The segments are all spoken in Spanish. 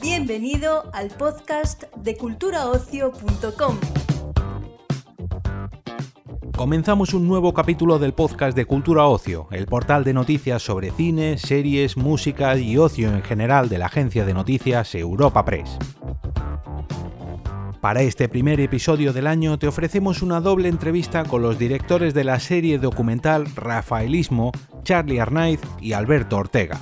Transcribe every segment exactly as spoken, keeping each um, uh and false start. Bienvenido al podcast de cultura ocio punto com. Comenzamos un nuevo capítulo del podcast de Cultura Ocio, el portal de noticias sobre cine, series, música y ocio en general de la agencia de noticias Europa Press. Para este primer episodio del año te ofrecemos una doble entrevista con los directores de la serie documental Rafaelismo, Charlie Arnaiz y Alberto Ortega.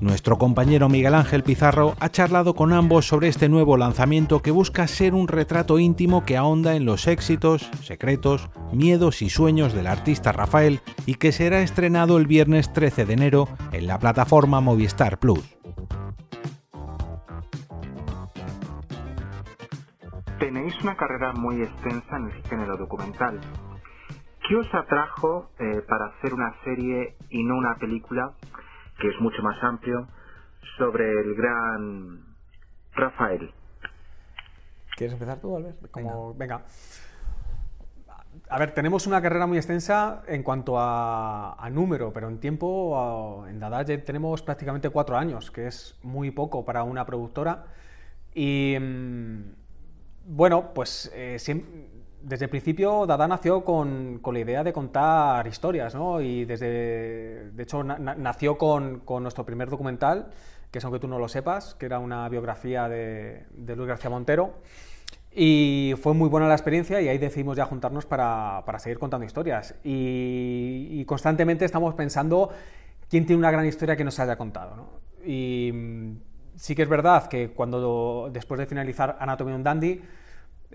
Nuestro compañero Miguel Ángel Pizarro ha charlado con ambos sobre este nuevo lanzamiento que busca ser un retrato íntimo que ahonda en los éxitos, secretos, miedos y sueños del artista Rafael y que será estrenado el viernes trece de enero en la plataforma Movistar Plus. Tenéis una carrera muy extensa en el género documental. ¿Qué os atrajo eh, para hacer una serie y no una película, que es mucho más amplio, sobre el gran Rafael? ¿Quieres empezar tú, Albert? Como... Venga. Venga. A ver, tenemos una carrera muy extensa en cuanto a, a número, pero en tiempo, a, en Dadaje tenemos prácticamente cuatro años, que es muy poco para una productora. Y bueno, pues eh, siempre, desde el principio Dada nació con, con la idea de contar historias, ¿no? Y desde, de hecho na, nació con, con nuestro primer documental, que es Aunque tú no lo sepas, que era una biografía de, de Luis García Montero, y fue muy buena la experiencia y ahí decidimos ya juntarnos para, para seguir contando historias. Y, y constantemente estamos pensando quién tiene una gran historia que nos haya contado, ¿no? Y sí que es verdad que cuando, después de finalizar Anatomía de un dandy,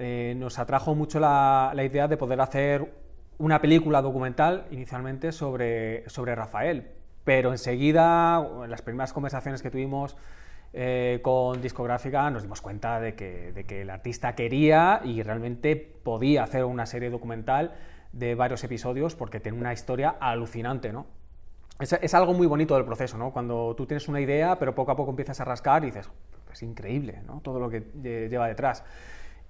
Eh, nos atrajo mucho la, la idea de poder hacer una película documental inicialmente sobre, sobre Rafael, pero enseguida, en las primeras conversaciones que tuvimos eh, con discográfica, nos dimos cuenta de que, de que el artista quería y realmente podía hacer una serie documental de varios episodios porque tiene una historia alucinante, ¿no? Es, es algo muy bonito del proceso, ¿no? Cuando tú tienes una idea, pero poco a poco empiezas a rascar y dices, es increíble, ¿no? Todo lo que lleva detrás.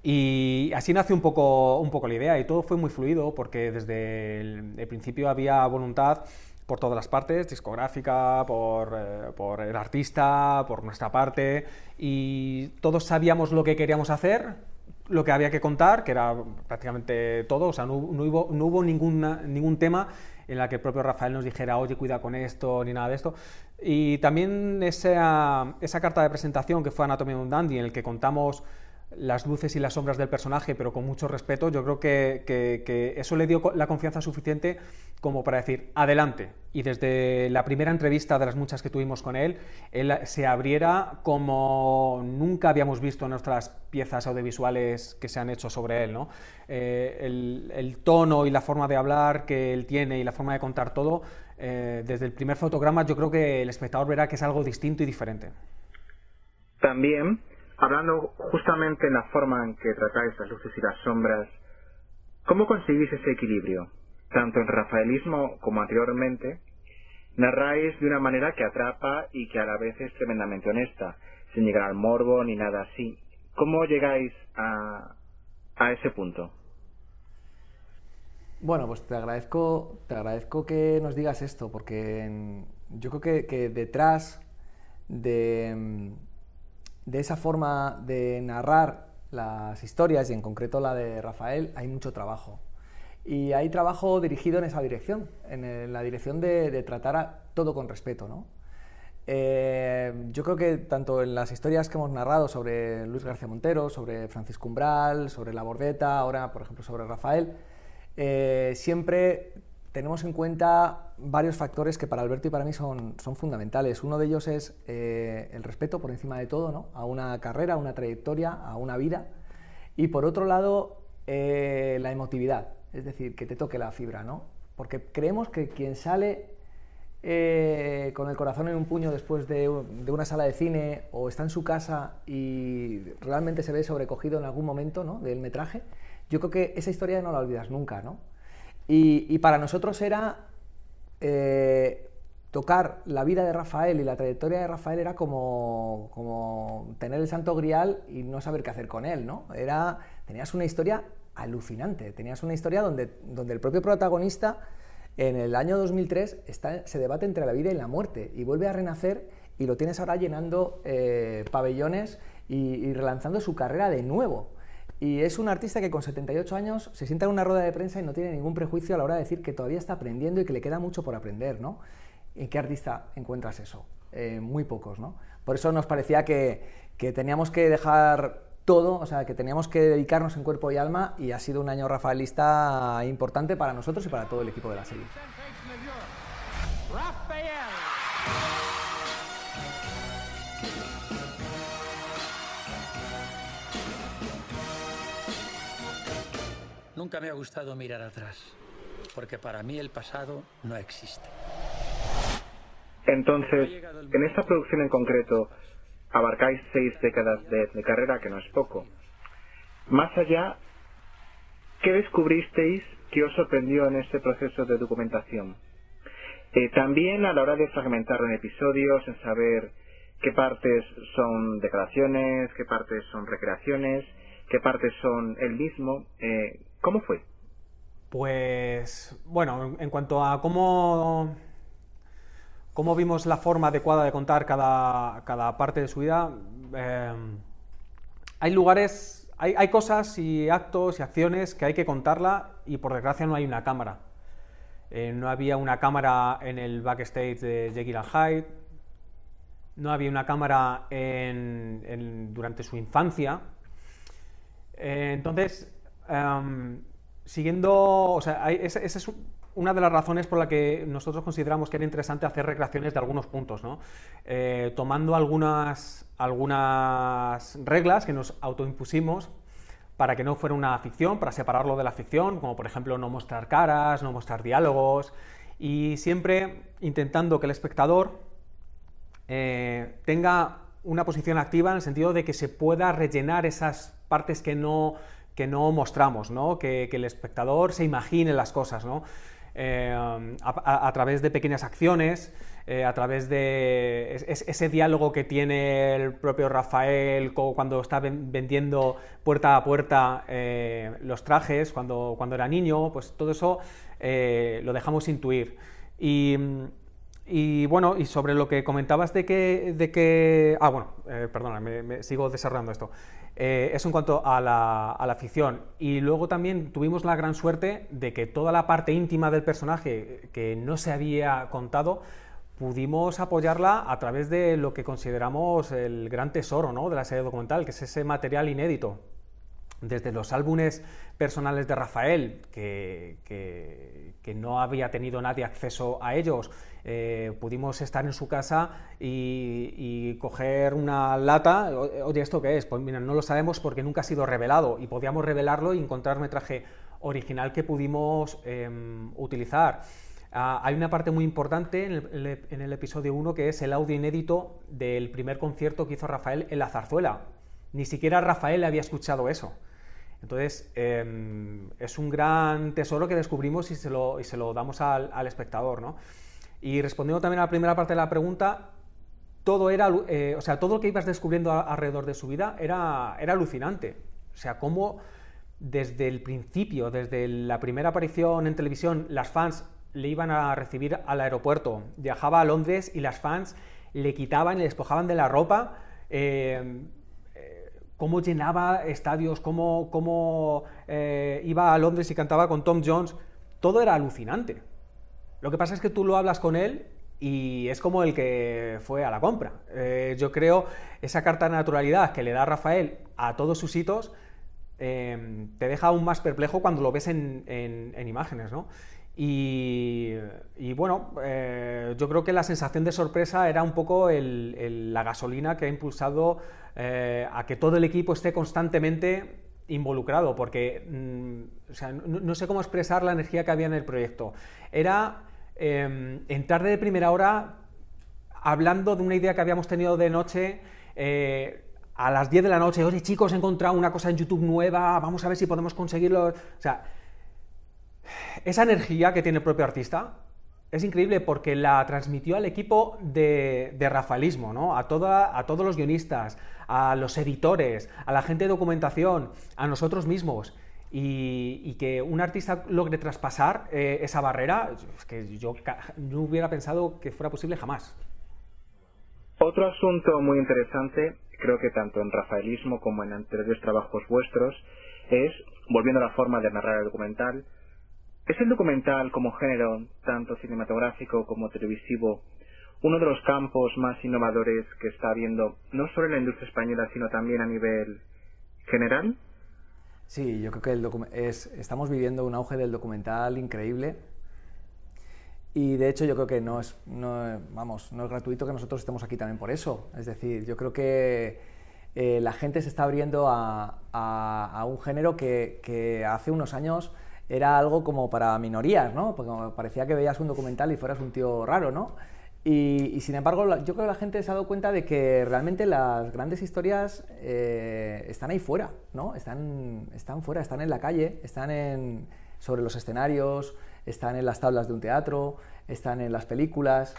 Y así nació un poco, un poco la idea y todo fue muy fluido porque desde el, el principio había voluntad por todas las partes, discográfica, por, eh, por el artista, por nuestra parte, y todos sabíamos lo que queríamos hacer, lo que había que contar, que era prácticamente todo. O sea, no, no hubo, no hubo ninguna, ningún tema en la que el propio Rafael nos dijera, oye, cuida con esto, ni nada de esto. Y también esa, esa carta de presentación que fue Anatomía de un Dandy, en el que contamos las luces y las sombras del personaje, pero con mucho respeto, yo creo que, que, que eso le dio la confianza suficiente como para decir, adelante. Y desde la primera entrevista de las muchas que tuvimos con él, él se abriera como nunca habíamos visto en nuestras piezas audiovisuales que se han hecho sobre él, ¿no? Eh, el, el tono y la forma de hablar que él tiene y la forma de contar todo, eh, desde el primer fotograma yo creo que el espectador verá que es algo distinto y diferente. También, hablando justamente en la forma en que tratáis las luces y las sombras, ¿cómo conseguís ese equilibrio? Tanto en Rafaelismo como anteriormente, narráis de una manera que atrapa y que a la vez es tremendamente honesta, sin llegar al morbo ni nada así. ¿Cómo llegáis a, a ese punto? Bueno, pues te agradezco, te agradezco que nos digas esto, porque yo creo que, que detrás de... de esa forma de narrar las historias, y en concreto la de Rafael, hay mucho trabajo. Y hay trabajo dirigido en esa dirección, en la dirección de, de tratar a todo con respeto, ¿no? Eh, yo creo que tanto en las historias que hemos narrado sobre Luis García Montero, sobre Francisco Umbral, sobre La Bordeta, ahora, por ejemplo, sobre Rafael, eh, siempre tenemos en cuenta varios factores que para Alberto y para mí son, son fundamentales. Uno de ellos es eh, el respeto por encima de todo, ¿no? A una carrera, a una trayectoria, a una vida. Y por otro lado, eh, la emotividad, es decir, que te toque la fibra, ¿no? Porque creemos que quien sale eh, con el corazón en un puño después de, de una sala de cine o está en su casa y realmente se ve sobrecogido en algún momento, ¿no?, del metraje, yo creo que esa historia no la olvidas nunca, ¿no? Y, y para nosotros era eh, tocar la vida de Rafael y la trayectoria de Rafael era como, como tener el santo grial y no saber qué hacer con él, ¿no? Era, tenías una historia alucinante. Tenías una historia donde, donde el propio protagonista, en el año dos mil tres, está, se debate entre la vida y la muerte, y vuelve a renacer, y lo tienes ahora llenando eh, pabellones y, y relanzando su carrera de nuevo. Y es un artista que con setenta y ocho años se sienta en una rueda de prensa y no tiene ningún prejuicio a la hora de decir que todavía está aprendiendo y que le queda mucho por aprender, ¿no? ¿En qué artista encuentras eso? Eh, muy pocos, ¿no? Por eso nos parecía que, que teníamos que dejar todo, o sea, que teníamos que dedicarnos en cuerpo y alma, y ha sido un año rafaelista importante para nosotros y para todo el equipo de la serie. Nunca me ha gustado mirar atrás, porque para mí el pasado no existe. Entonces, en esta producción en concreto, abarcáis seis décadas de, de carrera, que no es poco. Más allá, ¿qué descubristeis que os sorprendió en este proceso de documentación? Eh, también a la hora de fragmentarlo en episodios, en saber qué partes son declaraciones, qué partes son recreaciones, qué partes son el mismo. Eh, ¿Cómo fue? Pues, bueno, en cuanto a cómo... cómo vimos la forma adecuada de contar cada, cada parte de su vida, eh, hay lugares, hay, hay cosas y actos y acciones que hay que contarla, y por desgracia no hay una cámara. Eh, no había una cámara en el backstage de Jekyll and Hyde, no había una cámara en, en, durante su infancia. Eh, entonces, um, siguiendo, o sea, hay, ese, ese es un... una de las razones por la que nosotros consideramos que era interesante hacer recreaciones de algunos puntos, ¿no? Eh, tomando algunas, algunas reglas que nos autoimpusimos para que no fuera una ficción, para separarlo de la ficción, como por ejemplo no mostrar caras, no mostrar diálogos, y siempre intentando que el espectador eh, tenga una posición activa en el sentido de que se pueda rellenar esas partes que no, que no mostramos, ¿no? Que, que el espectador se imagine las cosas, ¿no? Eh, a, a, a través de pequeñas acciones, eh, a través de es, es, ese diálogo que tiene el propio Rafael cuando está vendiendo puerta a puerta eh, los trajes cuando, cuando era niño, pues todo eso eh, lo dejamos intuir. Y, y bueno, y sobre lo que comentabas de que... De que ah, bueno, eh, perdona, me, me sigo desarrollando esto. Eh, eso en cuanto a la, a la ficción. Y luego también tuvimos la gran suerte de que toda la parte íntima del personaje que no se había contado, pudimos apoyarla a través de lo que consideramos el gran tesoro, ¿no?, de la serie documental, que es ese material inédito. Desde los álbumes personales de Rafael, que, que, que no había tenido nadie acceso a ellos, eh, pudimos estar en su casa y, y coger una lata. Oye, ¿esto qué es? Pues mira, no lo sabemos porque nunca ha sido revelado, y podíamos revelarlo y encontrar metraje original que pudimos eh, utilizar. Ah, hay una parte muy importante en el, en el episodio uno, que es el audio inédito del primer concierto que hizo Rafael en La Zarzuela. Ni siquiera Rafael había escuchado eso. Entonces, eh, es un gran tesoro que descubrimos y se lo, y se lo damos al, al espectador, ¿no? Y respondiendo también a la primera parte de la pregunta, todo era, eh, o sea, todo lo que ibas descubriendo a, alrededor de su vida era, era alucinante. O sea, cómo desde el principio, desde la primera aparición en televisión, las fans le iban a recibir al aeropuerto. Viajaba a Londres y las fans le quitaban y le despojaban de la ropa. Eh, cómo llenaba estadios, cómo, cómo eh, iba a Londres y cantaba con Tom Jones, todo era alucinante. Lo que pasa es que tú lo hablas con él y es como el que fue a la compra. Eh, yo creo esa carta de naturalidad que le da Rafael a todos sus hitos eh, te deja aún más perplejo cuando lo ves en, en, en imágenes, ¿no? Y, y bueno, eh, yo creo que la sensación de sorpresa era un poco el, el, la gasolina que ha impulsado eh, a que todo el equipo esté constantemente involucrado, porque mm, o sea, no, no sé cómo expresar la energía que había en el proyecto. Era eh, entrar de primera hora hablando de una idea que habíamos tenido de noche, eh, a las diez de la noche, oye chicos, he encontrado una cosa en YouTube nueva, vamos a ver si podemos conseguirlo. O sea, esa energía que tiene el propio artista es increíble, porque la transmitió al equipo de, de Rafaelismo, ¿no? A, toda, a todos los guionistas, a los editores, a la gente de documentación, a nosotros mismos. Y, y que un artista logre traspasar eh, esa barrera, es que yo no hubiera pensado que fuera posible jamás. Otro asunto muy interesante, creo que tanto en Rafaelismo como en anteriores trabajos vuestros, es, volviendo a la forma de narrar el documental, ¿es el documental como género, tanto cinematográfico como televisivo, uno de los campos más innovadores que está habiendo, no solo en la industria española, sino también a nivel general? Sí, yo creo que el es, estamos viviendo un auge del documental increíble y de hecho yo creo que no es, no, vamos, no es gratuito que nosotros estemos aquí también por eso. Es decir, yo creo que eh, la gente se está abriendo a, a, a un género que, que hace unos años era algo como para minorías, ¿no? Porque parecía que veías un documental y fueras un tío raro, ¿no? Y, y sin embargo, yo creo que la gente se ha dado cuenta de que realmente las grandes historias eh, están ahí fuera, ¿no? Están, están fuera, están en la calle, están en, sobre los escenarios, están en las tablas de un teatro, están en las películas.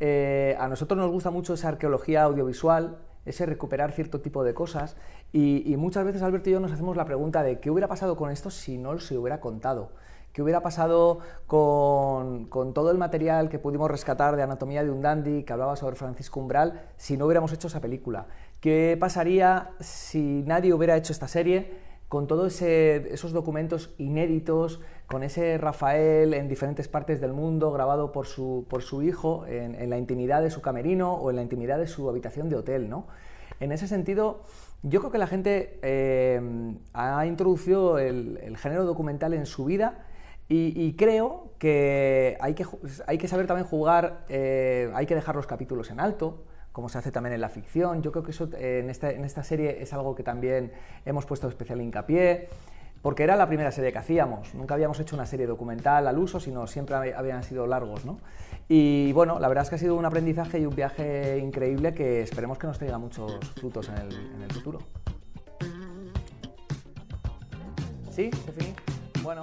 Eh, a nosotros nos gusta mucho esa arqueología audiovisual, ese recuperar cierto tipo de cosas, y, y muchas veces Alberto y yo nos hacemos la pregunta de qué hubiera pasado con esto si no se hubiera contado. ¿Qué hubiera pasado con, con todo el material que pudimos rescatar de Anatomía de un dandy, que hablaba sobre Francisco Umbral, si no hubiéramos hecho esa película? ¿Qué pasaría si nadie hubiera hecho esta serie, con todos esos documentos inéditos, con ese Rafael en diferentes partes del mundo, grabado por su, por su hijo, en, en la intimidad de su camerino o en la intimidad de su habitación de hotel, ¿no? En ese sentido, yo creo que la gente eh, ha introducido el, el género documental en su vida. Y, y creo que hay que, hay que saber también jugar, eh, hay que dejar los capítulos en alto, como se hace también en la ficción. Yo creo que eso eh, en, esta, en esta serie es algo que también hemos puesto especial hincapié, porque era la primera serie que hacíamos. Nunca habíamos hecho una serie documental al uso, sino siempre habían sido largos, ¿no? Y bueno, la verdad es que ha sido un aprendizaje y un viaje increíble que esperemos que nos traiga muchos frutos en el, en el futuro. ¿Sí? ¿Se finí? Bueno.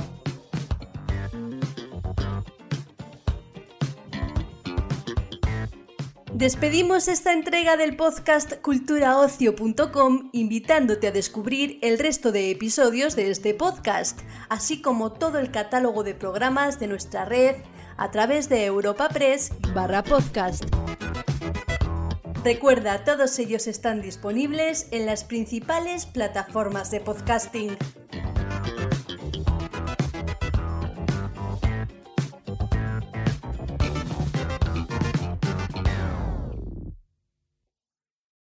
Despedimos esta entrega del podcast cultura ocio punto com invitándote a descubrir el resto de episodios de este podcast, así como todo el catálogo de programas de nuestra red a través de Europa Press barra podcast. Recuerda, todos ellos están disponibles en las principales plataformas de podcasting.